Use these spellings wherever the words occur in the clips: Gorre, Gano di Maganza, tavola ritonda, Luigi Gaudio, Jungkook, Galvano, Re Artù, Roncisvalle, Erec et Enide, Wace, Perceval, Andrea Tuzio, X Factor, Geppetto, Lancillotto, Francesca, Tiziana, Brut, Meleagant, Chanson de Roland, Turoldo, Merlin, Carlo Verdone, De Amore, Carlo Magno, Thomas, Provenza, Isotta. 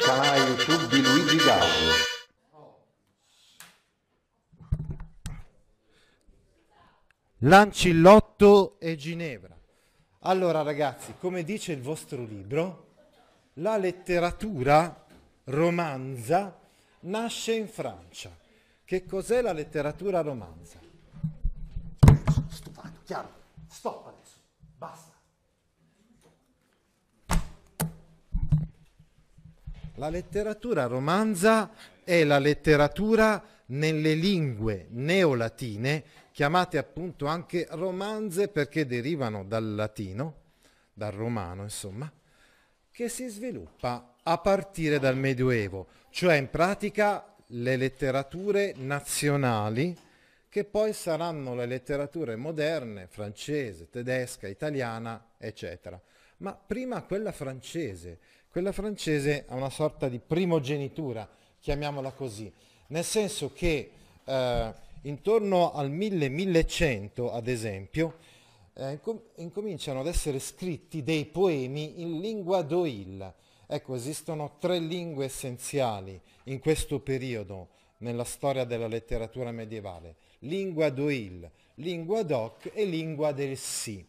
Canale YouTube di Luigi Gaudio. Lancillotto e Ginevra. Allora ragazzi, come dice il vostro libro, la letteratura romanza nasce in Francia. Che cos'è la letteratura romanza? Stupendo, chiaro, stop adesso, basta. La letteratura romanza è la letteratura nelle lingue neolatine, chiamate appunto anche romanze perché derivano dal latino, dal romano insomma, che si sviluppa a partire dal Medioevo, cioè in pratica le letterature nazionali che poi saranno le letterature moderne, francese, tedesca, italiana, eccetera. Ma prima quella francese. Quella francese ha una sorta di primogenitura, chiamiamola così, nel senso che intorno al 1000-1100, ad esempio, incominciano ad essere scritti dei poemi in lingua d'Oil. Ecco, esistono 3 lingue essenziali in questo periodo nella storia della letteratura medievale: lingua d'Oil, lingua d'Oc e lingua del Si.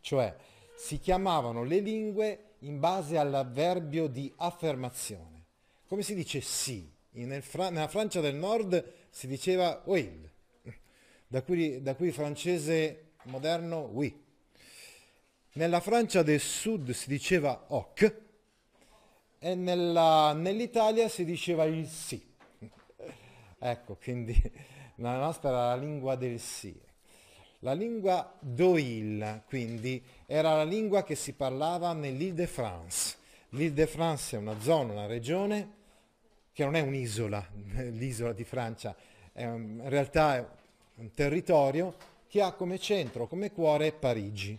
Cioè, si chiamavano le lingue in base all'avverbio di affermazione. Come si dice sì? Nella Francia del Nord si diceva oil, da cui il francese moderno oui. Nella Francia del Sud si diceva oc e nell'Italia si diceva il sì. Ecco, quindi la nostra era la lingua del sì. La lingua d'Oil, quindi, era la lingua che si parlava nell'Île-de-France. L'Île-de-France è una zona, una regione, che non è un'isola, l'isola di Francia, in realtà è un territorio che ha come centro, come cuore, Parigi.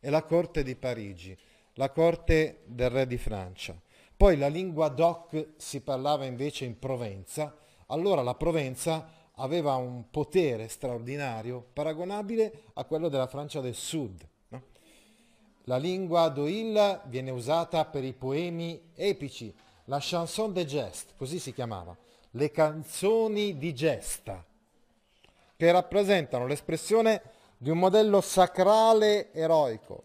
È la corte di Parigi, la corte del re di Francia. Poi la lingua d'Oc si parlava invece in Provenza, allora la Provenza aveva un potere straordinario, paragonabile a quello della Francia del Sud, no? La lingua d'Oil viene usata per i poemi epici, la chanson de geste, così si chiamava, le canzoni di gesta, che rappresentano l'espressione di un modello sacrale eroico.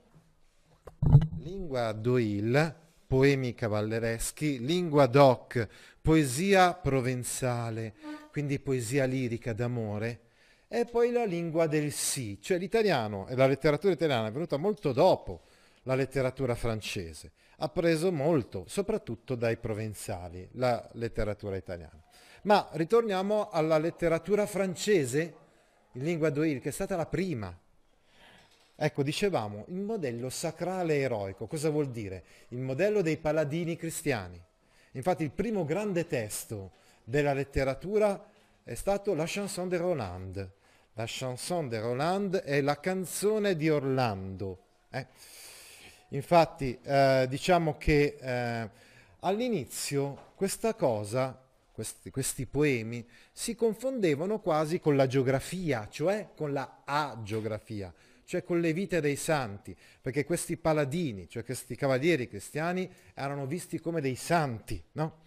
Lingua d'Oil, poemi cavallereschi, lingua d'Oc, poesia provenzale, quindi poesia lirica d'amore, e poi la lingua del sì, cioè l'italiano, e la letteratura italiana è venuta molto dopo la letteratura francese, ha preso molto, soprattutto dai provenzali, la letteratura italiana. Ma ritorniamo alla letteratura francese, in lingua d'Oil, che è stata la prima. Ecco, dicevamo, il modello sacrale eroico, cosa vuol dire? Il modello dei paladini cristiani. Infatti il primo grande testo della letteratura è stato la Chanson de Roland. La Chanson de Roland è la canzone di Orlando. Infatti diciamo che all'inizio questa cosa, questi poemi, si confondevano quasi con la geografia, cioè con la agiografia, cioè con le vite dei santi, perché questi paladini, cioè questi cavalieri cristiani, erano visti come dei santi, no?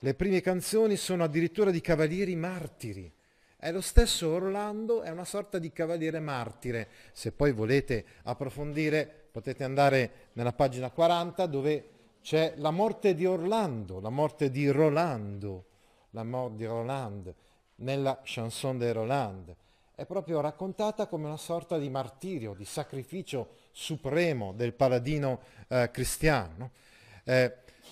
Le prime canzoni sono addirittura di cavalieri martiri. È lo stesso Orlando, è una sorta di cavaliere martire. Se poi volete approfondire, potete andare nella pagina 40 dove c'è la morte di Orlando, la morte di Rolando, la morte di Roland, nella Chanson de Roland. È proprio raccontata come una sorta di martirio, di sacrificio supremo del paladino cristiano.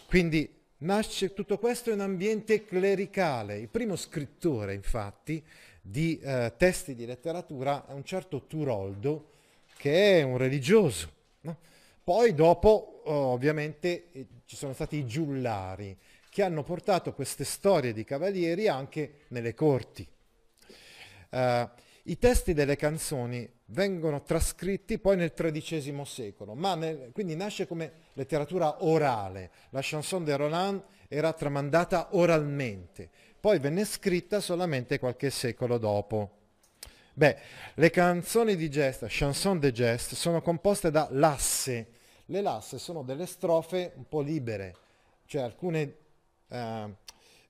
Quindi nasce tutto questo in un ambiente clericale. Il primo scrittore, infatti, di testi di letteratura è un certo Turoldo, che è un religioso, no? Poi dopo ovviamente ci sono stati i giullari che hanno portato queste storie di cavalieri anche nelle corti. I testi delle canzoni vengono trascritti poi nel XIII secolo, ma quindi nasce come letteratura orale. La Chanson de Roland era tramandata oralmente, poi venne scritta solamente qualche secolo dopo. Beh, le canzoni di gesta, chanson de geste, sono composte da lasse. Le lasse sono delle strofe un po' libere, cioè alcune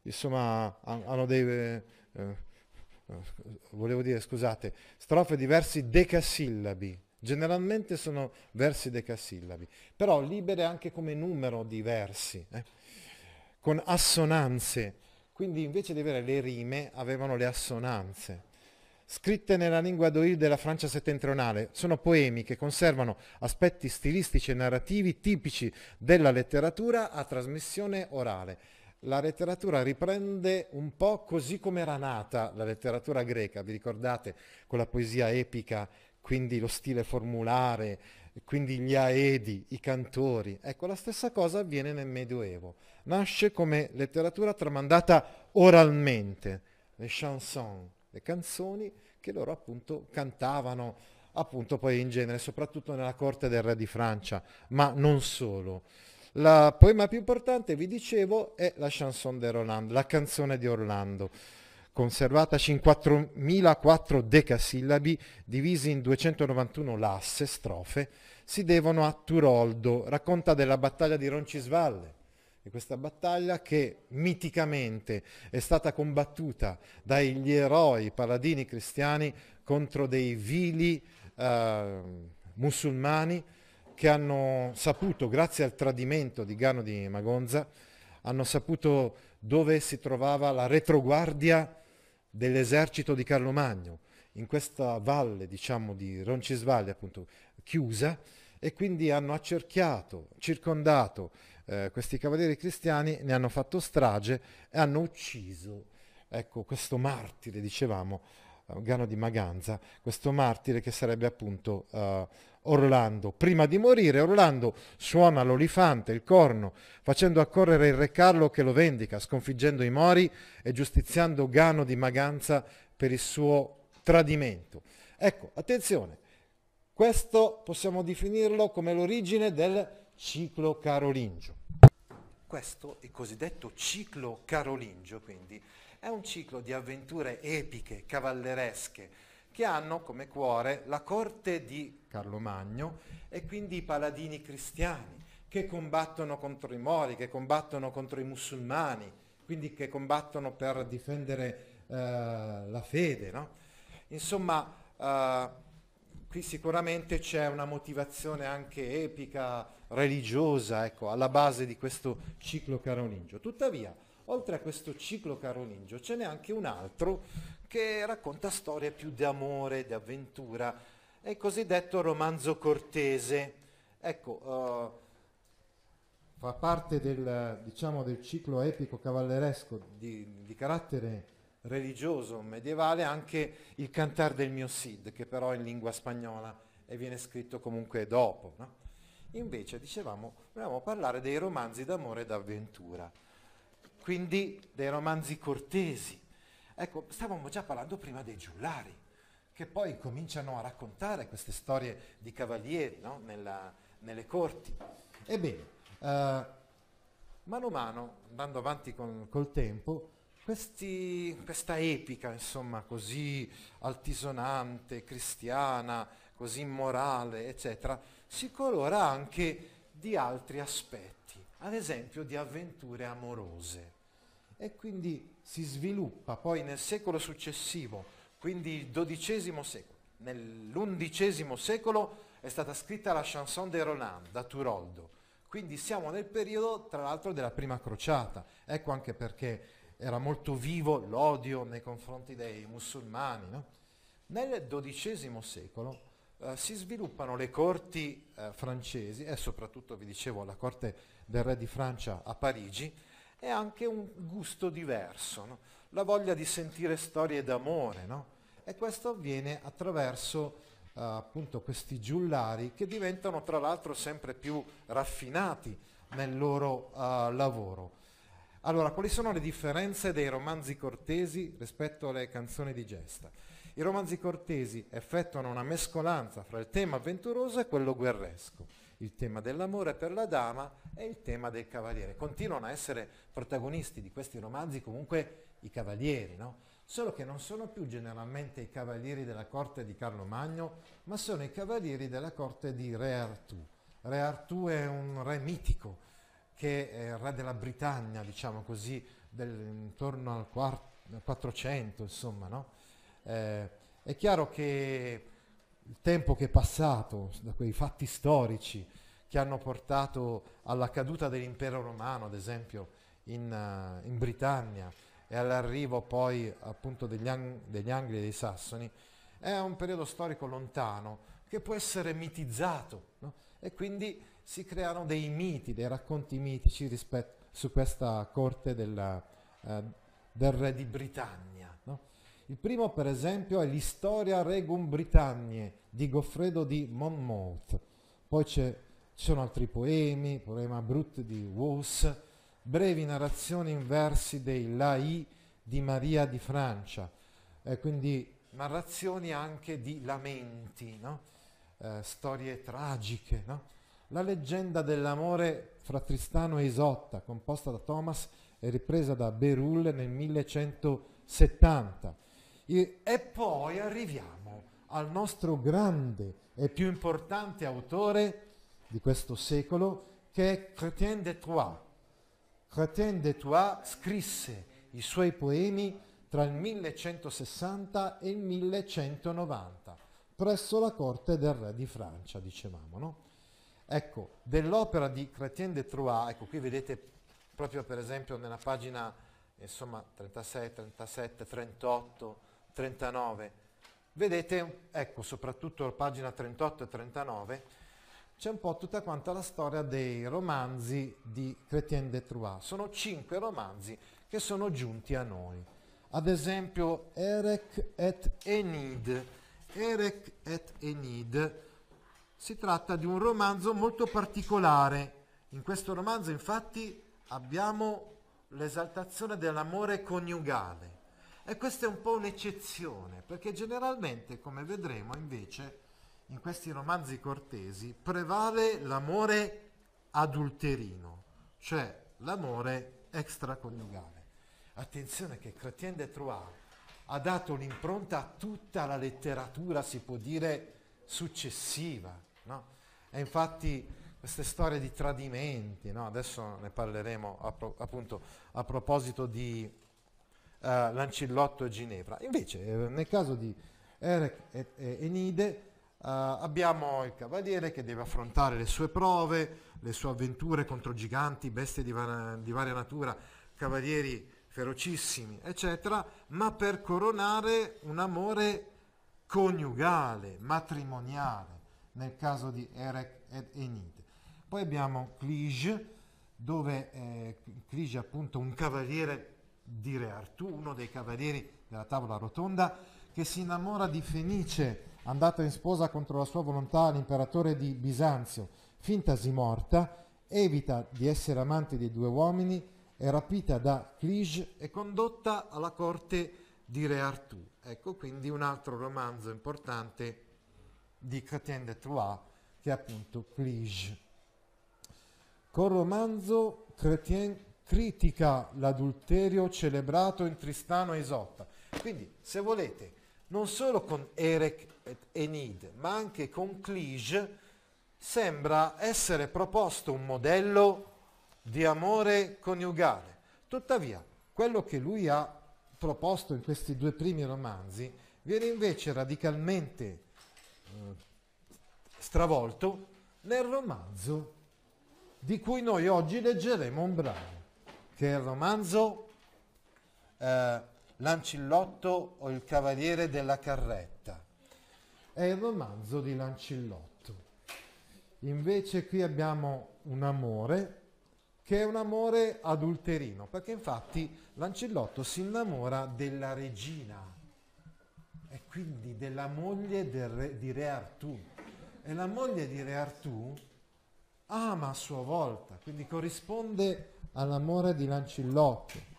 insomma hanno dei... volevo dire, scusate, strofe di versi decasillabi. Generalmente sono versi decasillabi, però libere anche come numero di versi, con assonanze. Quindi invece di avere le rime avevano le assonanze. Scritte nella lingua d'Oil della Francia settentrionale, sono poemi che conservano aspetti stilistici e narrativi tipici della letteratura a trasmissione orale. La letteratura riprende un po' così come era nata la letteratura greca, vi ricordate, con la poesia epica, quindi lo stile formulare, quindi gli aedi, i cantori. Ecco, la stessa cosa avviene nel Medioevo. Nasce come letteratura tramandata oralmente, le chansons, le canzoni che loro appunto cantavano, appunto poi in genere, soprattutto nella corte del re di Francia, ma non solo. Il poema più importante, vi dicevo, è la Chanson de Roland, la canzone di Orlando, conservataci in 4004 decasillabi, divisi in 291 lasse, strofe, si devono a Turoldo, racconta della battaglia di Roncisvalle. E questa battaglia che miticamente è stata combattuta dagli eroi paladini cristiani contro dei vili musulmani che hanno saputo, grazie al tradimento di Gano di Maganza, hanno saputo dove si trovava la retroguardia dell'esercito di Carlo Magno, in questa valle, diciamo, di Roncisvalle, appunto, chiusa, e quindi hanno accerchiato, circondato questi cavalieri cristiani, ne hanno fatto strage e hanno ucciso, ecco, questo martire, dicevamo, Gano di Maganza, questo martire che sarebbe appunto Orlando. Prima di morire Orlando suona l'olifante, il corno, facendo accorrere il re Carlo che lo vendica, sconfiggendo i Mori e giustiziando Gano di Maganza per il suo tradimento. Ecco, attenzione. Questo possiamo definirlo come l'origine del ciclo carolingio. Questo, il cosiddetto ciclo carolingio, quindi, è un ciclo di avventure epiche, cavalleresche, che hanno come cuore la corte di Carlo Magno e quindi i paladini cristiani, che combattono contro i Mori, che combattono contro i musulmani, quindi che combattono per difendere la fede, no? Insomma... qui sicuramente c'è una motivazione anche epica, religiosa, ecco, alla base di questo ciclo carolingio. Tuttavia, oltre a questo ciclo carolingio, ce n'è anche un altro che racconta storie più di amore, di avventura, è il cosiddetto romanzo cortese. Ecco, fa parte del, diciamo, del ciclo epico cavalleresco di carattere religioso medievale anche il Cantar del mio Cid, che però è in lingua spagnola e viene scritto comunque dopo, no? Invece, dicevamo, volevamo parlare dei romanzi d'amore e d'avventura, quindi dei romanzi cortesi. Ecco, stavamo già parlando prima dei giullari, che poi cominciano a raccontare queste storie di cavalieri, no? Nelle corti. Ebbene, mano a mano, andando avanti col tempo, questa epica, insomma, così altisonante, cristiana, così morale, eccetera, si colora anche di altri aspetti, ad esempio di avventure amorose. E quindi si sviluppa poi nel secolo successivo, quindi il XII secolo. Nell'XI secolo è stata scritta la Chanson de Roland da Turoldo. Quindi siamo nel periodo, tra l'altro, della prima crociata. Ecco anche perché era molto vivo l'odio nei confronti dei musulmani, no? Nel XII secolo si sviluppano le corti francesi, e soprattutto, vi dicevo, la corte del re di Francia a Parigi, e anche un gusto diverso, no? La voglia di sentire storie d'amore, no? E questo avviene attraverso appunto questi giullari che diventano tra l'altro sempre più raffinati nel loro lavoro. Allora, quali sono le differenze dei romanzi cortesi rispetto alle canzoni di gesta? I romanzi cortesi effettuano una mescolanza fra il tema avventuroso e quello guerresco, il tema dell'amore per la dama e il tema del cavaliere. Continuano a essere protagonisti di questi romanzi comunque i cavalieri, no? Solo che non sono più generalmente i cavalieri della corte di Carlo Magno, ma sono i cavalieri della corte di Re Artù. Re Artù è un re mitico, che è il re della Britannia, diciamo così, intorno al 400, insomma, no? È chiaro che il tempo che è passato, da quei fatti storici che hanno portato alla caduta dell'impero romano, ad esempio, in Britannia, e all'arrivo poi appunto degli Angli e dei Sassoni, è un periodo storico lontano che può essere mitizzato, no? E quindi si creano dei miti, dei racconti mitici rispetto su questa corte del re di Britannia, no? Il primo, per esempio, è l'Historia Regum Britanniae di Goffredo di Monmouth. Poi ci sono altri poemi, il poema Brut di Wace, brevi narrazioni in versi dei Lai di Maria di Francia, quindi narrazioni anche di lamenti, no? Storie tragiche, no? La leggenda dell'amore fra Tristano e Isotta, composta da Thomas e ripresa da Berulle nel 1170. E poi arriviamo al nostro grande e più importante autore di questo secolo, che è Chrétien de Troyes. Chrétien de Troyes scrisse i suoi poemi tra il 1160 e il 1190, presso la corte del re di Francia, dicevamo, no? Ecco, dell'opera di Chrétien de Troyes, ecco qui vedete proprio per esempio nella pagina, insomma, 36, 37, 38, 39, vedete, ecco, soprattutto la pagina 38 e 39, c'è un po' tutta quanta la storia dei romanzi di Chrétien de Troyes. Sono 5 romanzi che sono giunti a noi. Ad esempio, Erec et Enide. Erec et Enide. Si tratta di un romanzo molto particolare. In questo romanzo, infatti, abbiamo l'esaltazione dell'amore coniugale. E questa è un po' un'eccezione, perché generalmente, come vedremo invece, in questi romanzi cortesi, prevale l'amore adulterino, cioè l'amore extraconiugale. Attenzione che Chrétien de Troyes ha dato un'impronta a tutta la letteratura, si può dire, successiva. No? E infatti queste storie di tradimenti, no? Adesso ne parleremo appunto a proposito di Lancillotto e Ginevra. Invece nel caso di Erec e Enide abbiamo il cavaliere che deve affrontare le sue prove, le sue avventure contro giganti, bestie di varia natura, cavalieri ferocissimi, eccetera, ma per coronare un amore coniugale, matrimoniale, nel caso di Erec ed Enide. Poi abbiamo Clige, dove Clige è appunto un cavaliere di Re Artù, uno dei cavalieri della tavola rotonda, che si innamora di Fenice, andata in sposa contro la sua volontà all'imperatore di Bisanzio. Fintasi morta, evita di essere amante dei due uomini, è rapita da Clige e condotta alla corte di Re Artù. Ecco quindi un altro romanzo importante di Chrétien de Troyes, che è appunto Clige. Col romanzo Chrétien critica l'adulterio celebrato in Tristano e Isotta. Quindi, se volete, non solo con Erec et Enide, ma anche con Clige, sembra essere proposto un modello di amore coniugale. Tuttavia, quello che lui ha proposto in questi due primi romanzi viene invece radicalmente stravolto nel romanzo di cui noi oggi leggeremo un brano, che è il romanzo Lancillotto o il cavaliere della carretta. È il romanzo di Lancillotto. Invece qui abbiamo un amore che è un amore adulterino, perché infatti Lancillotto si innamora della regina e quindi della moglie di Re Artù. E la moglie di Re Artù ama a sua volta, quindi corrisponde all'amore di Lancillotto.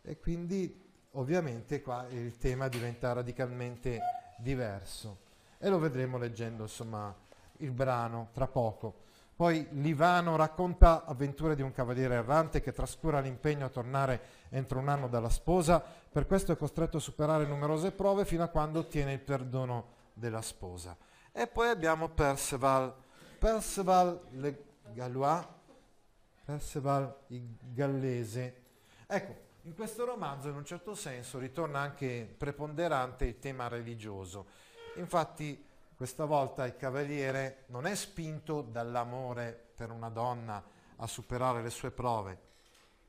E quindi ovviamente qua il tema diventa radicalmente diverso. E lo vedremo leggendo insomma il brano tra poco. Poi Livano racconta avventure di un cavaliere errante che trascura l'impegno a tornare entro un anno dalla sposa, per questo è costretto a superare numerose prove fino a quando ottiene il perdono della sposa. E poi abbiamo Perceval, Perceval le Gallois, Perceval il gallese. Ecco, in questo romanzo in un certo senso ritorna anche preponderante il tema religioso. Infatti questa volta il cavaliere non è spinto dall'amore per una donna a superare le sue prove,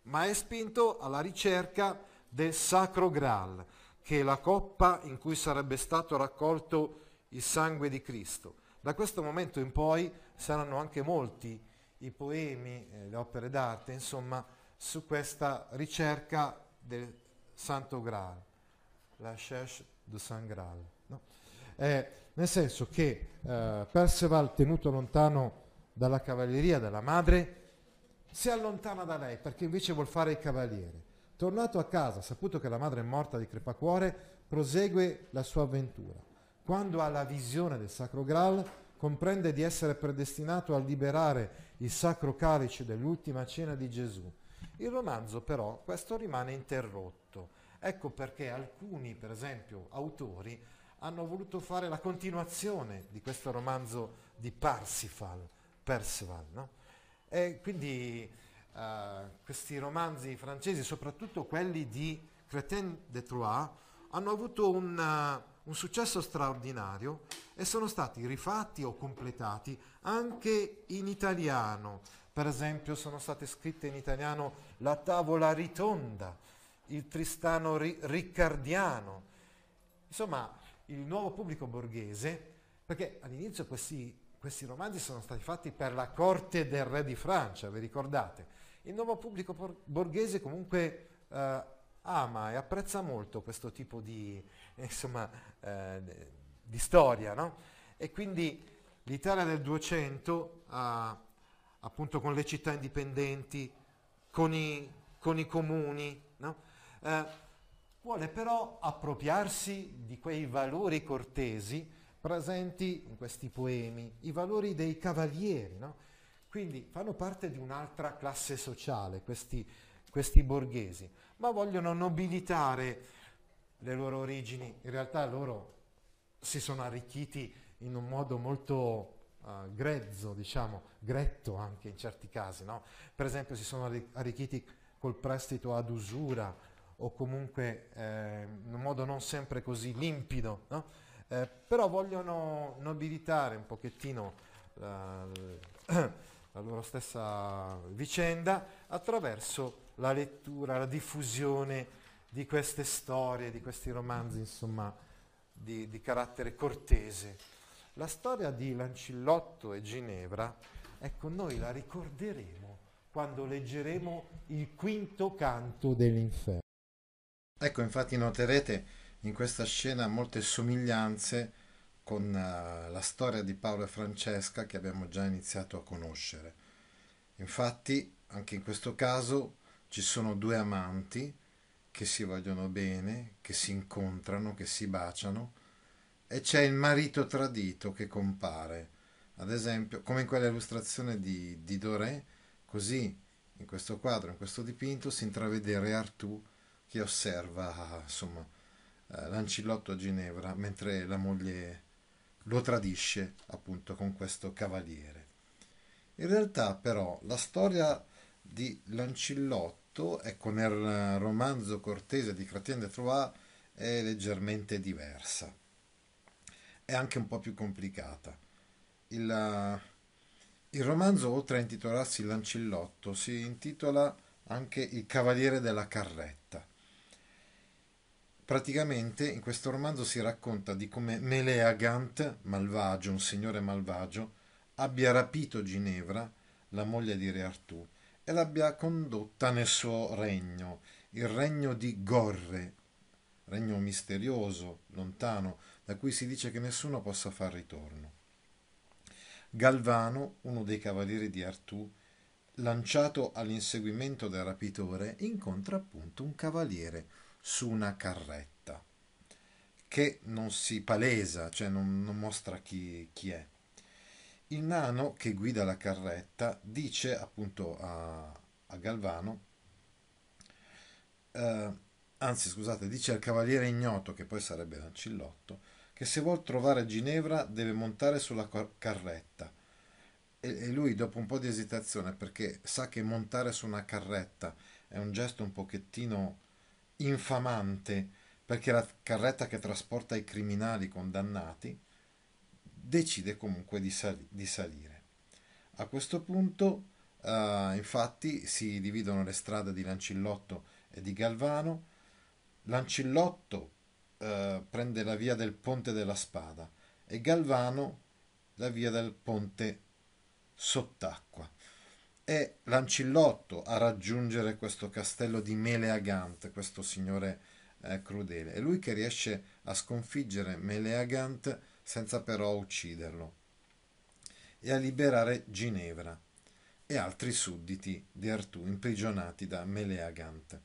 ma è spinto alla ricerca del Sacro Graal, che è la coppa in cui sarebbe stato raccolto il sangue di Cristo. Da questo momento in poi saranno anche molti i poemi, le opere d'arte, insomma, su questa ricerca del Santo Graal, la Cherche du Saint Graal, no? Nel senso che Perceval, tenuto lontano dalla cavalleria, dalla madre, si allontana da lei perché invece vuol fare il cavaliere. Tornato a casa, saputo che la madre è morta di crepacuore, prosegue la sua avventura. Quando ha la visione del Sacro Graal, comprende di essere predestinato a liberare il sacro calice dell'ultima cena di Gesù. Il romanzo però, questo rimane interrotto. Ecco perché alcuni, per esempio, autori, hanno voluto fare la continuazione di questo romanzo di Perceval, no? E quindi questi romanzi francesi, soprattutto quelli di Chrétien de Troyes, hanno avuto un successo straordinario e sono stati rifatti o completati anche in italiano. Per esempio sono state scritte in italiano La tavola ritonda, il Tristano riccardiano. Insomma, il nuovo pubblico borghese, perché all'inizio questi romanzi sono stati fatti per la corte del re di Francia, vi ricordate? Il nuovo pubblico borghese comunque ama e apprezza molto questo tipo di, insomma, di storia, no? E quindi l'Italia del 200, appunto con le città indipendenti, con i comuni, no? Vuole però appropriarsi di quei valori cortesi presenti in questi poemi, i valori dei cavalieri, no? Quindi fanno parte di un'altra classe sociale, questi borghesi, ma vogliono nobilitare le loro origini. In realtà loro si sono arricchiti in un modo molto grezzo, diciamo, gretto anche in certi casi, no? Per esempio si sono arricchiti col prestito ad usura, o comunque in un modo non sempre così limpido, no? Però vogliono nobilitare un pochettino la loro stessa vicenda attraverso la lettura, la diffusione di queste storie, di questi romanzi, insomma, di carattere cortese. La storia di Lancillotto e Ginevra, ecco, noi la ricorderemo quando leggeremo il quinto canto dell'Inferno. Ecco, infatti noterete in questa scena molte somiglianze con la storia di Paolo e Francesca che abbiamo già iniziato a conoscere. Infatti, anche in questo caso ci sono due amanti che si vogliono bene, che si incontrano, che si baciano, e c'è il marito tradito che compare. Ad esempio, come in quella illustrazione di Doré, così in questo quadro, in questo dipinto, si intravede Re Artù che osserva, insomma, Lancillotto a Ginevra, mentre la moglie lo tradisce appunto con questo cavaliere. In realtà però la storia di Lancillotto, ecco, nel romanzo cortese di Chrétien de Troyes è leggermente diversa, è anche un po' più complicata. Il romanzo, oltre a intitolarsi Lancillotto, si intitola anche Il cavaliere della carretta. Praticamente in questo romanzo si racconta di come Meleagant, malvagio, un signore malvagio, abbia rapito Ginevra, la moglie di Re Artù, e l'abbia condotta nel suo regno, il regno di Gorre, regno misterioso, lontano, da cui si dice che nessuno possa far ritorno. Galvano, uno dei cavalieri di Artù, lanciato all'inseguimento del rapitore, incontra appunto un cavaliere su una carretta che non si palesa, cioè non mostra chi è. Il nano che guida la carretta dice appunto a Galvano, dice al cavaliere ignoto, che poi sarebbe Lancillotto, che se vuol trovare Ginevra deve montare sulla carretta. E lui, dopo un po' di esitazione, perché sa che montare su una carretta è un gesto un pochettino infamante, perché è la carretta che trasporta i criminali condannati, decide comunque di salire. A questo punto infatti si dividono le strade di Lancillotto e di Galvano. Lancillotto prende la via del Ponte della Spada e Galvano la via del Ponte sott'acqua. È Lancillotto a raggiungere questo castello di Meleagant, questo signore crudele. È lui che riesce a sconfiggere Meleagant senza però ucciderlo e a liberare Ginevra e altri sudditi di Artù imprigionati da Meleagant.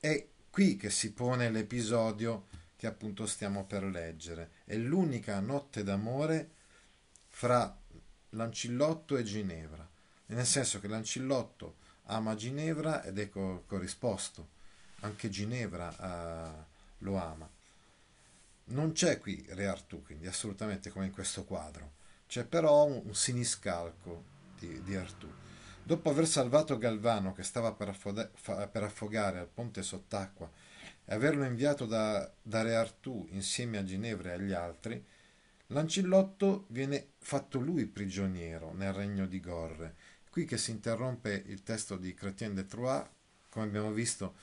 È qui che si pone l'episodio che appunto stiamo per leggere. È l'unica notte d'amore fra Lancillotto e Ginevra, nel senso che Lancillotto ama Ginevra ed è corrisposto, anche Ginevra lo ama. Non c'è qui Re Artù, quindi assolutamente, come in questo quadro. C'è però un siniscalco di Artù. Dopo aver salvato Galvano, che stava per affogare al ponte sott'acqua, e averlo inviato da Re Artù insieme a Ginevra e agli altri, Lancillotto viene fatto lui prigioniero nel regno di Gorre. Qui che si interrompe il testo di Chrétien de Troyes. Come abbiamo visto,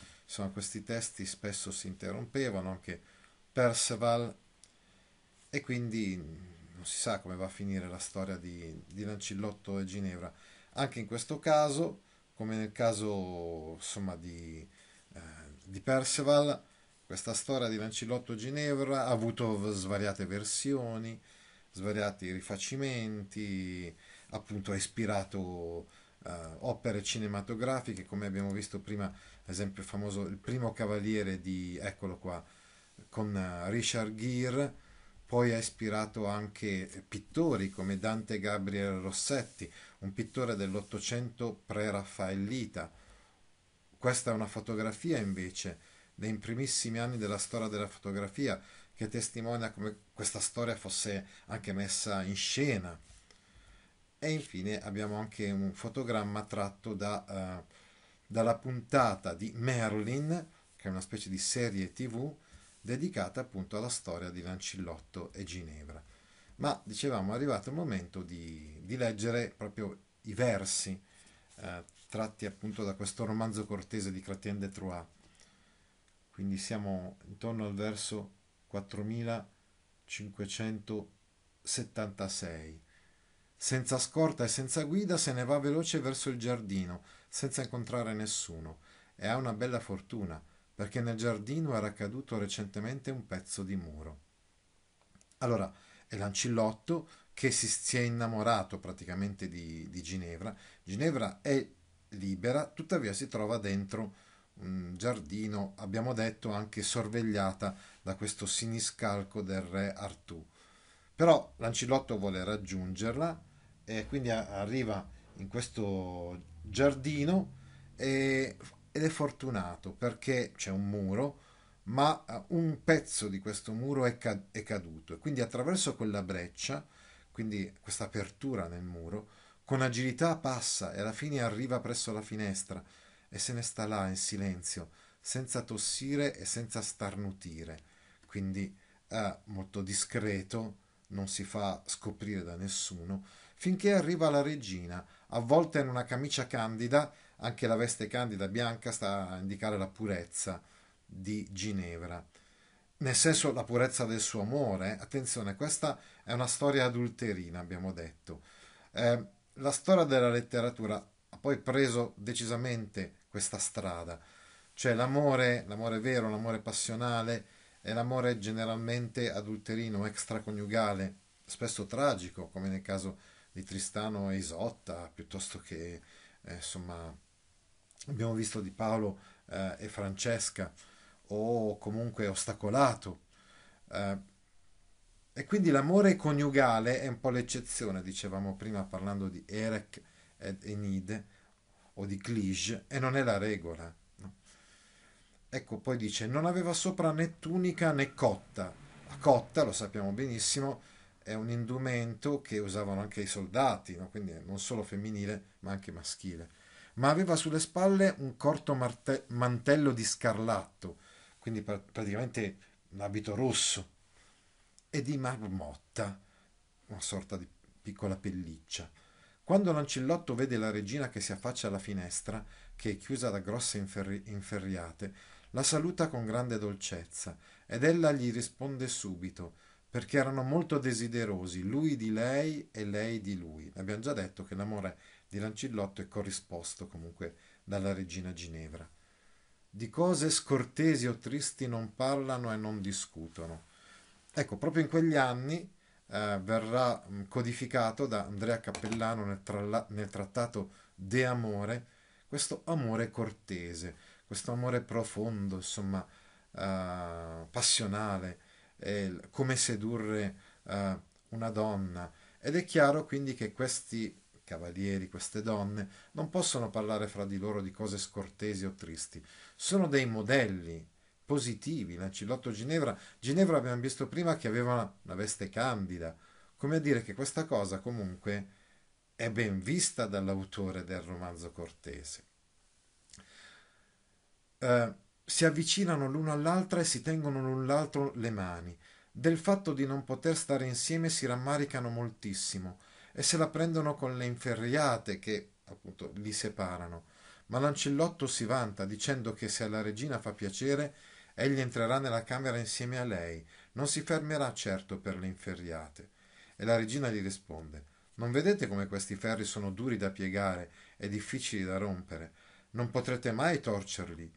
questi testi spesso si interrompevano, anche Perceval, e quindi non si sa come va a finire la storia di Lancillotto e Ginevra. Anche in questo caso, come nel caso di Perceval, questa storia di Lancillotto e Ginevra ha avuto svariate versioni, svariati rifacimenti, appunto ha ispirato opere cinematografiche, come abbiamo visto prima, ad esempio il famoso Il primo cavaliere di, eccolo qua, con Richard Gere. Poi ha ispirato anche pittori come Dante Gabriel Rossetti, un pittore dell'Ottocento pre-Raffaellita. Questa è una fotografia invece dei primissimi anni della storia della fotografia, che testimonia come questa storia fosse anche messa in scena. E infine abbiamo anche un fotogramma tratto dalla puntata di Merlin, che è una specie di serie TV dedicata appunto alla storia di Lancillotto e Ginevra. Ma dicevamo, è arrivato il momento di leggere proprio i versi tratti appunto da questo romanzo cortese di Chrétien de Troyes. Quindi siamo intorno al verso 4576. Senza scorta e senza guida se ne va veloce verso il giardino, senza incontrare nessuno, e ha una bella fortuna, perché nel giardino era caduto recentemente un pezzo di muro. Allora, è Lancillotto che si è innamorato praticamente di Ginevra. Ginevra è libera, tuttavia si trova dentro un giardino, abbiamo detto, anche sorvegliata da questo siniscalco del Re Artù. Però Lancillotto vuole raggiungerla e quindi arriva in questo giardino ed è fortunato, perché c'è un muro, ma un pezzo di questo muro è caduto, e quindi attraverso quella breccia, quindi questa apertura nel muro, con agilità passa e alla fine arriva presso la finestra e se ne sta là in silenzio, senza tossire e senza starnutire. Quindi è molto discreto, non si fa scoprire da nessuno, finché arriva la regina, avvolta in una camicia candida, anche la veste candida bianca sta a indicare la purezza di Ginevra, nel senso la purezza del suo amore. Attenzione, questa è una storia adulterina, abbiamo detto. La storia della letteratura ha poi preso decisamente questa strada. Cioè l'amore vero, l'amore passionale, è l'amore generalmente adulterino, extraconiugale, spesso tragico, come nel caso di Tristano e Isotta, piuttosto che, insomma, abbiamo visto di Paolo e Francesca, o comunque ostacolato. E quindi l'amore coniugale è un po' l'eccezione, dicevamo prima parlando di Erec et Enide o di Clige, e non è la regola. Ecco, poi dice, non aveva sopra né tunica né cotta. La cotta, lo sappiamo benissimo, è un indumento che usavano anche i soldati, no? Quindi non solo femminile, ma anche maschile. Ma aveva sulle spalle un corto mantello di scarlatto, quindi praticamente un abito rosso, e di marmotta, una sorta di piccola pelliccia. Quando Lancillotto vede la regina che si affaccia alla finestra, che è chiusa da grosse inferriate, la saluta con grande dolcezza, ed ella gli risponde subito, perché erano molto desiderosi, lui di lei e lei di lui. Abbiamo già detto che l'amore di Lancillotto è corrisposto comunque dalla regina Ginevra. Di cose scortesi o tristi non parlano e non discutono. Ecco, proprio in quegli anni verrà codificato da Andrea Cappellano nel trattato De Amore questo amore cortese, questo amore profondo, insomma, passionale, come sedurre una donna. Ed è chiaro quindi che questi cavalieri, queste donne, non possono parlare fra di loro di cose scortesi o tristi. Sono dei modelli positivi. Lancillotto Ginevra abbiamo visto prima che aveva una veste candida, come a dire che questa cosa comunque è ben vista dall'autore del romanzo cortese. Si avvicinano l'uno all'altra e si tengono l'un l'altro le mani. Del fatto di non poter stare insieme si rammaricano moltissimo e se la prendono con le inferriate che appunto li separano. Ma Lancillotto si vanta dicendo che se alla regina fa piacere egli entrerà nella camera insieme a lei, non si fermerà certo per le inferriate. E la regina gli risponde: non vedete come questi ferri sono duri da piegare e difficili da rompere? Non potrete mai torcerli,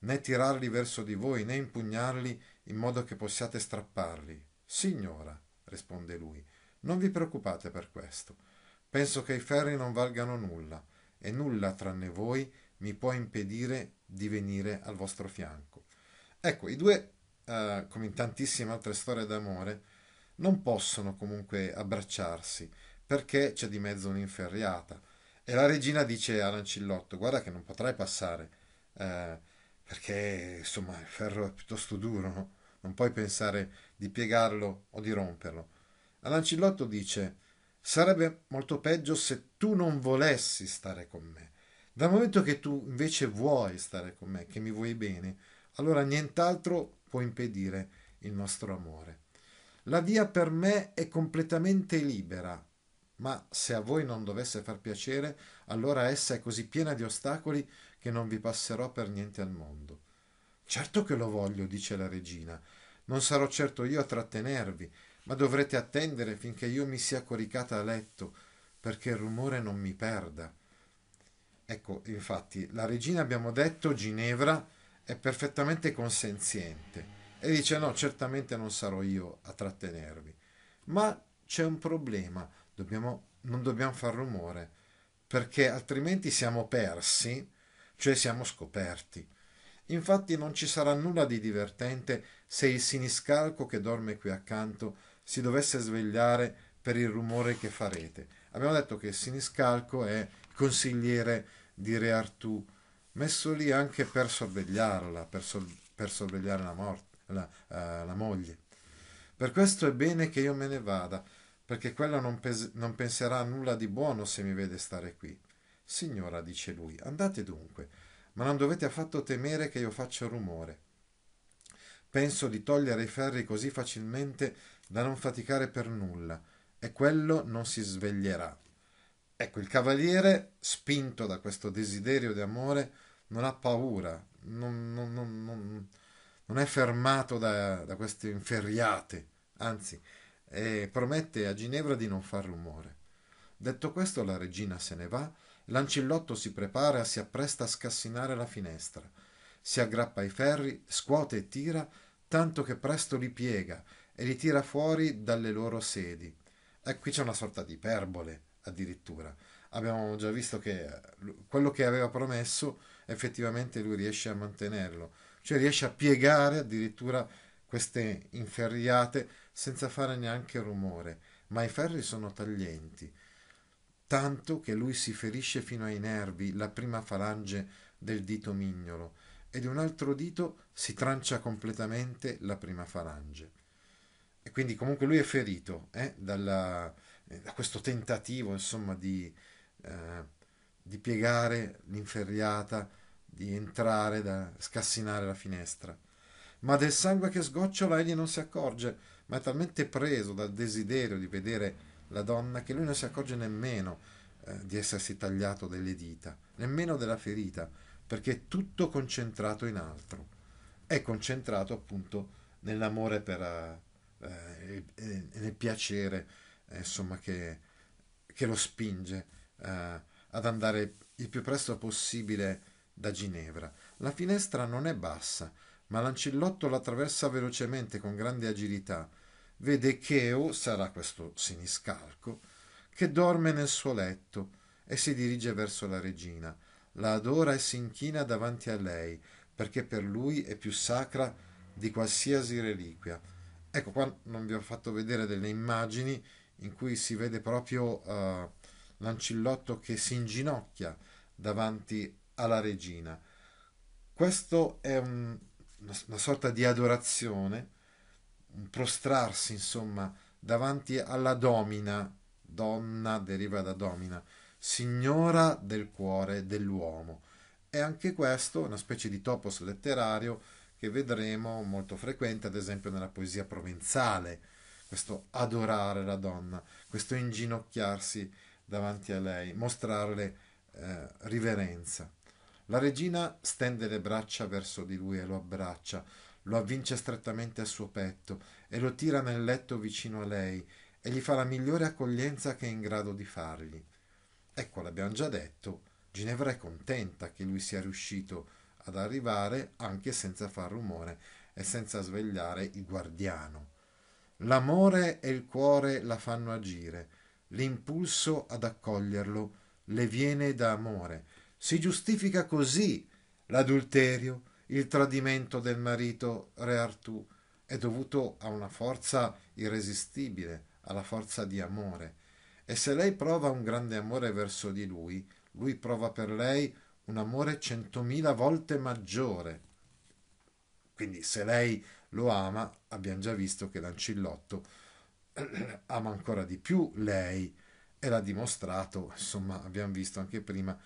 né tirarli verso di voi, né impugnarli in modo che possiate strapparli. Signora, risponde lui, non vi preoccupate per questo. Penso che i ferri non valgano nulla, e nulla tranne voi mi può impedire di venire al vostro fianco. Ecco, i due, come in tantissime altre storie d'amore, non possono comunque abbracciarsi, perché c'è di mezzo un'inferriata. E la regina dice a Lancillotto: guarda che non potrai passare, perché insomma il ferro è piuttosto duro, no? Non puoi pensare di piegarlo o di romperlo. A Lancillotto dice: sarebbe molto peggio se tu non volessi stare con me. Dal momento che tu invece vuoi stare con me, che mi vuoi bene, allora nient'altro può impedire il nostro amore. La via per me è completamente libera, ma se a voi non dovesse far piacere, allora essa è così piena di ostacoli che non vi passerò per niente al mondo. Certo che lo voglio, dice la regina, non sarò certo io a trattenervi, ma dovrete attendere finché io mi sia coricata a letto, perché il rumore non mi perda. Ecco, infatti, la regina, abbiamo detto, Ginevra, è perfettamente consenziente e dice: no, certamente non sarò io a trattenervi, ma c'è un problema. Non dobbiamo far rumore, perché altrimenti siamo persi, cioè siamo scoperti. Infatti non ci sarà nulla di divertente se il siniscalco che dorme qui accanto si dovesse svegliare per il rumore che farete. Abbiamo detto che il siniscalco è consigliere di Re Artù, messo lì anche per sorvegliarla, per sorvegliare la moglie. Per questo è bene che io me ne vada, perché quella non penserà a nulla di buono se mi vede stare qui. Signora, dice lui, andate dunque, ma non dovete affatto temere che io faccia rumore. Penso di togliere i ferri così facilmente da non faticare per nulla, e quello non si sveglierà. Ecco, il cavaliere, spinto da questo desiderio di amore, non ha paura, non è fermato da queste inferriate, anzi, e promette a Ginevra di non far rumore. Detto questo, la regina se ne va. Lancillotto si prepara e si appresta a scassinare la finestra. si aggrappa ai ferri, scuote e tira, tanto che presto li piega e li tira fuori dalle loro sedi. E qui c'è una sorta di iperbole, addirittura. Abbiamo già visto che quello che aveva promesso effettivamente lui riesce a mantenerlo, cioè riesce a piegare addirittura queste inferriate senza fare neanche rumore, ma i ferri sono taglienti, tanto che lui si ferisce fino ai nervi la prima falange del dito mignolo e di un altro dito si trancia completamente la prima falange. E quindi comunque lui è ferito da questo tentativo, insomma, di piegare l'inferriata, di entrare, da scassinare la finestra. Ma del sangue che sgocciola egli non si accorge, ma è talmente preso dal desiderio di vedere la donna che lui non si accorge nemmeno di essersi tagliato delle dita, nemmeno della ferita, perché è tutto concentrato in altro. È concentrato appunto nell'amore per nel piacere, insomma, che lo spinge ad andare il più presto possibile da Ginevra. La finestra non è bassa, ma Lancillotto l'attraversa velocemente con grande agilità. Vede Cheo, sarà questo siniscalco, che dorme nel suo letto e si dirige verso la regina. La adora e si inchina davanti a lei, perché per lui è più sacra di qualsiasi reliquia. Ecco, qua non vi ho fatto vedere delle immagini in cui si vede proprio Lancillotto che si inginocchia davanti alla regina. Questo è una sorta di adorazione, un prostrarsi, insomma, davanti alla domina. Donna deriva da domina, signora del cuore dell'uomo. E anche questo è una specie di topos letterario che vedremo molto frequente, ad esempio nella poesia provenzale, questo adorare la donna, questo inginocchiarsi davanti a lei, mostrarle riverenza. La regina stende le braccia verso di lui e lo abbraccia, lo avvince strettamente al suo petto e lo tira nel letto vicino a lei e gli fa la migliore accoglienza che è in grado di fargli. Ecco, l'abbiamo già detto, Ginevra è contenta che lui sia riuscito ad arrivare anche senza far rumore e senza svegliare il guardiano. L'amore e il cuore la fanno agire, l'impulso ad accoglierlo le viene da amore. Si giustifica così l'adulterio, il tradimento del marito Re Artù è dovuto a una forza irresistibile, alla forza di amore. E se lei prova un grande amore verso di lui, lui prova per lei un amore 100.000 volte maggiore. Quindi se lei lo ama, abbiamo già visto che Lancillotto ama ancora di più lei e l'ha dimostrato, insomma, abbiamo visto anche prima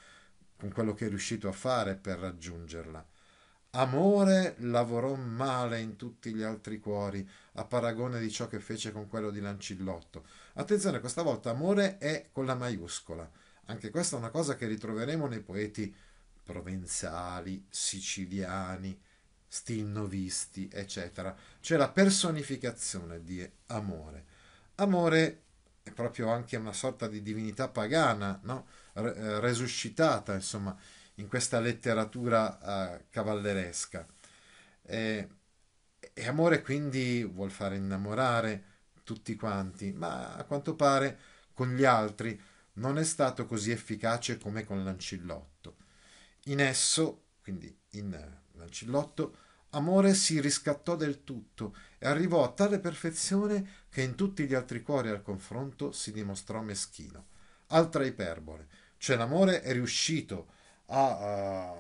con quello che è riuscito a fare per raggiungerla. Amore lavorò male in tutti gli altri cuori a paragone di ciò che fece con quello di Lancillotto. Attenzione, questa volta amore è con la maiuscola. Anche questa è una cosa che ritroveremo nei poeti provenzali, siciliani, stilnovisti, eccetera. C'è la personificazione di amore. Amore è proprio anche una sorta di divinità pagana, no? Resuscitata, insomma, in questa letteratura cavalleresca. E amore quindi vuol fare innamorare tutti quanti, ma a quanto pare con gli altri non è stato così efficace come con Lancillotto. In Lancillotto, amore si riscattò del tutto e arrivò a tale perfezione che in tutti gli altri cuori al confronto si dimostrò meschino. Altra iperbole, cioè l'amore è riuscito a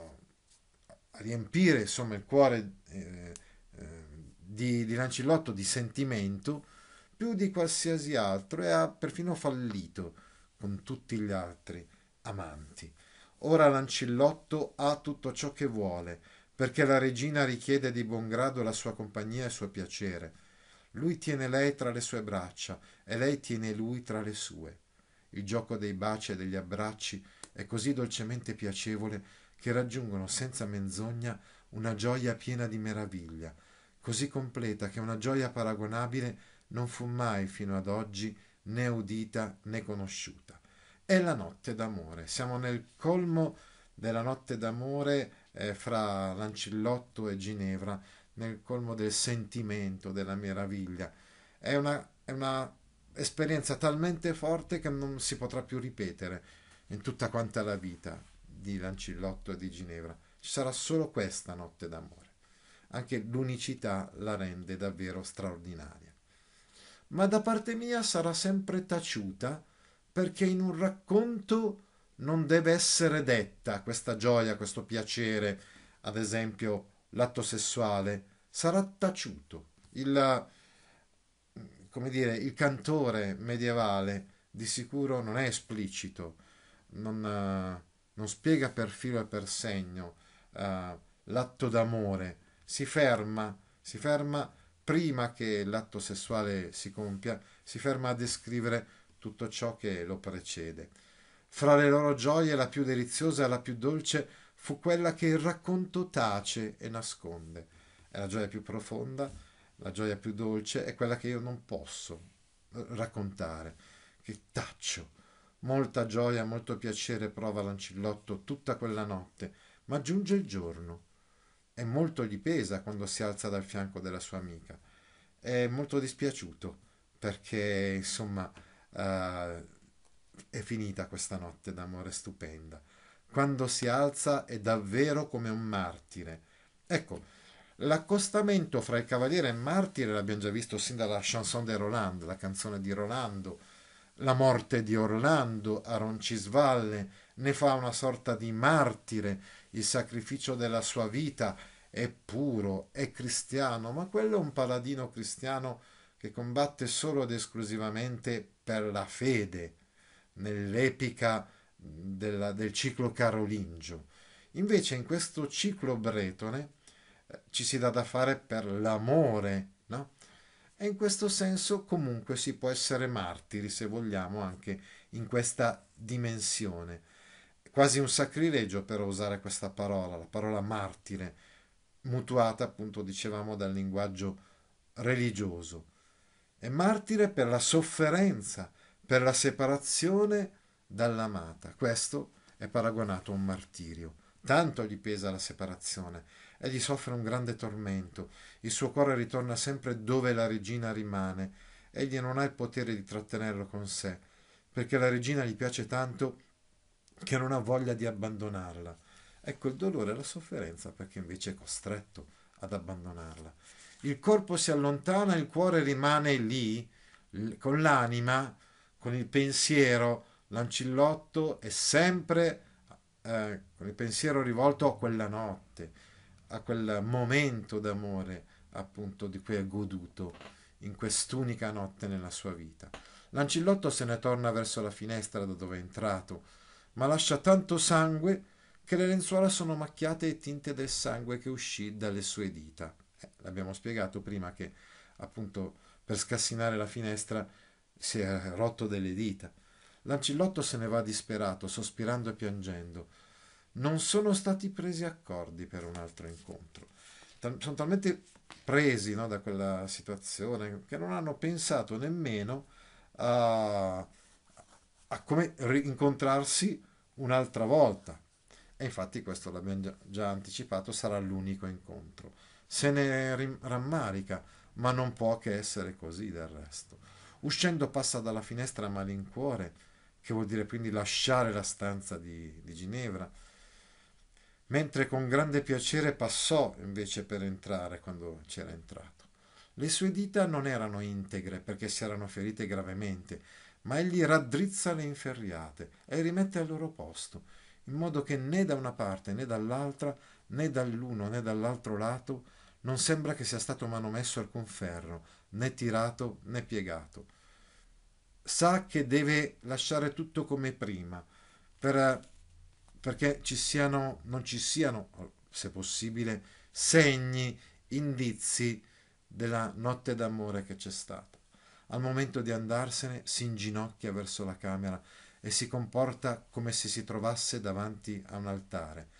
riempire, insomma, il cuore di Lancillotto di sentimento più di qualsiasi altro e ha perfino fallito con tutti gli altri amanti. Ora Lancillotto ha tutto ciò che vuole, perché la regina richiede di buon grado la sua compagnia e il suo piacere. Lui tiene lei tra le sue braccia e lei tiene lui tra le sue. Il gioco dei baci e degli abbracci è così dolcemente piacevole che raggiungono senza menzogna una gioia piena di meraviglia, così completa che una gioia paragonabile non fu mai fino ad oggi né udita né conosciuta. È la notte d'amore. Siamo nel colmo della notte d'amore fra Lancillotto e Ginevra nel colmo del sentimento, della meraviglia. È una esperienza talmente forte che non si potrà più ripetere in tutta quanta la vita di Lancillotto e di Ginevra. Ci sarà solo questa notte d'amore. Anche l'unicità la rende davvero straordinaria. Ma da parte mia sarà sempre taciuta, perché in un racconto non deve essere detta questa gioia, questo piacere, ad esempio l'atto sessuale, sarà taciuto. Il cantore medievale di sicuro non è esplicito, non spiega per filo e per segno l'atto d'amore, si ferma prima che l'atto sessuale si compia, si ferma a descrivere tutto ciò che lo precede. Fra le loro gioie la più deliziosa e la più dolce fu quella che il racconto tace e nasconde. È la gioia più profonda, la gioia più dolce è quella che io non posso raccontare, che taccio. Molta gioia, molto piacere prova Lancillotto tutta quella notte, ma giunge il giorno e molto gli pesa quando si alza dal fianco della sua amica. È molto dispiaciuto perché è finita questa notte d'amore stupenda. Quando si alza è davvero come un martire. Ecco, l'accostamento fra il cavaliere e il martire l'abbiamo già visto sin dalla Chanson de Roland, la canzone di Rolando. La morte di Orlando a Roncisvalle ne fa una sorta di martire. Il sacrificio della sua vita è puro, è cristiano, ma quello è un paladino cristiano che combatte solo ed esclusivamente per la fede nell'epica del ciclo carolingio. Invece in questo ciclo bretone ci si dà da fare per l'amore, no? E in questo senso comunque si può essere martiri, se vogliamo, anche in questa dimensione. Quasi un sacrilegio per usare questa parola, la parola martire, mutuata appunto, dicevamo, dal linguaggio religioso. È martire per la sofferenza, per la separazione dall'amata. Questo è paragonato a un martirio. Tanto gli pesa la separazione, egli soffre un grande tormento, il suo cuore ritorna sempre dove la regina rimane, egli non ha il potere di trattenerlo con sé, perché la regina gli piace tanto che non ha voglia di abbandonarla. Ecco il dolore e la sofferenza, perché invece è costretto ad abbandonarla. Il corpo si allontana, il cuore rimane lì, con l'anima, con il pensiero. Lancillotto è sempre con il pensiero rivolto a quella notte, a quel momento d'amore appunto di cui è goduto in quest'unica notte nella sua vita. Lancillotto se ne torna verso la finestra da dove è entrato, ma lascia tanto sangue che le lenzuola sono macchiate e tinte del sangue che uscì dalle sue dita. L'abbiamo spiegato prima che appunto per scassinare la finestra si è rotto delle dita. Lancillotto se ne va disperato, sospirando e piangendo. Non sono stati presi accordi per un altro incontro. Sono talmente presi, no, da quella situazione che non hanno pensato nemmeno a come rincontrarsi un'altra volta. E infatti questo l'abbiamo già anticipato, sarà l'unico incontro. Se ne rammarica, ma non può che essere così del resto. Uscendo passa dalla finestra a malincuore, che vuol dire quindi lasciare la stanza di Ginevra, mentre con grande piacere passò invece per entrare quando c'era entrato. Le sue dita non erano integre perché si erano ferite gravemente, ma egli raddrizza le inferriate e le rimette al loro posto, in modo che né da una parte né dall'altra, né dall'uno né dall'altro lato, non sembra che sia stato manomesso alcun ferro, né tirato né piegato. Sa che deve lasciare tutto come prima, perché non ci siano, se possibile, segni, indizi della notte d'amore che c'è stata. Al momento di andarsene si inginocchia verso la camera e si comporta come se si trovasse davanti a un altare.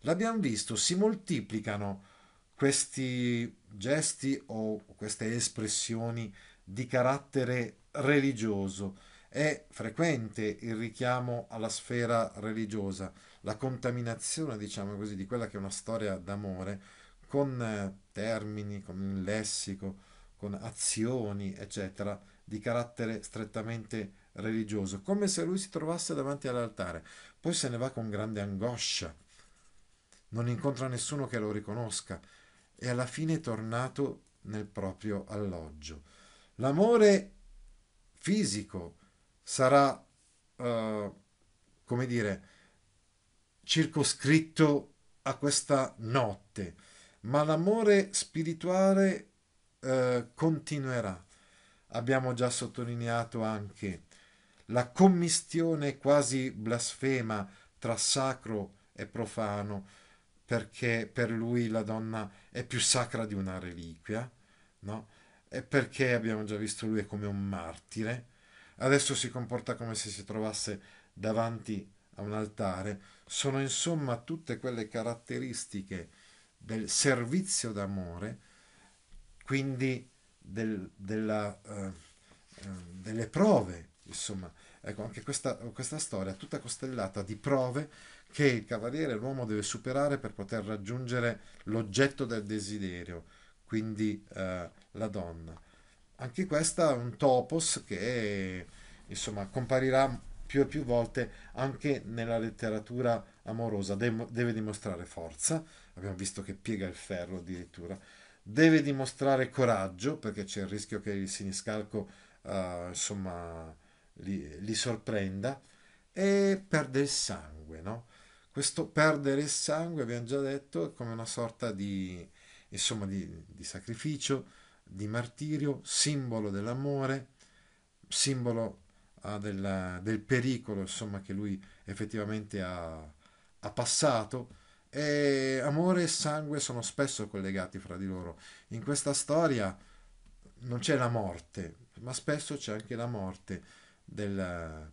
L'abbiamo visto, si moltiplicano questi gesti o queste espressioni di carattere religioso. È frequente il richiamo alla sfera religiosa, la contaminazione, diciamo così, di quella che è una storia d'amore, con termini, con il lessico, con azioni, eccetera, di carattere strettamente religioso, come se lui si trovasse davanti all'altare. Poi se ne va con grande angoscia, non incontra nessuno che lo riconosca e alla fine è tornato nel proprio alloggio. L'amore fisico sarà, come dire, circoscritto a questa notte, ma l'amore spirituale continuerà. Abbiamo già sottolineato anche la commistione quasi blasfema tra sacro e profano, perché per lui la donna è più sacra di una reliquia, no? E perché abbiamo già visto lui è come un martire. Adesso si comporta come se si trovasse davanti a un altare. Sono insomma tutte quelle caratteristiche del servizio d'amore, quindi delle prove, insomma. Ecco, anche questa storia è tutta costellata di prove che il cavaliere, l'uomo, deve superare per poter raggiungere l'oggetto del desiderio, quindi la donna. Anche questa è un topos che, insomma, comparirà più e più volte anche nella letteratura amorosa. Deve dimostrare forza, abbiamo visto che piega il ferro addirittura, deve dimostrare coraggio, perché c'è il rischio che il siniscalco insomma li sorprenda, e perde il sangue, no? Questo perdere il sangue, abbiamo già detto, è come una sorta di, insomma, di sacrificio, di martirio, simbolo dell'amore, simbolo del pericolo, insomma, che lui effettivamente ha passato. E amore e sangue sono spesso collegati fra di loro. In questa storia non c'è la morte, ma spesso c'è anche la morte dell'uomo,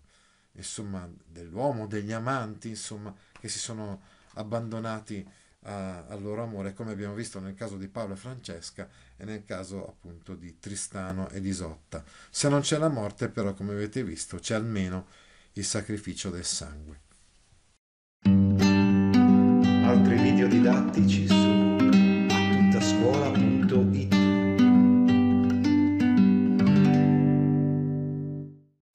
degli amanti, insomma, che si sono abbandonati al loro amore, come abbiamo visto nel caso di Paolo e Francesca e nel caso appunto di Tristano ed Isotta. Se non c'è la morte, però, come avete visto, c'è almeno il sacrificio del sangue. Altri video didattici su attuttascuola.it.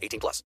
18+.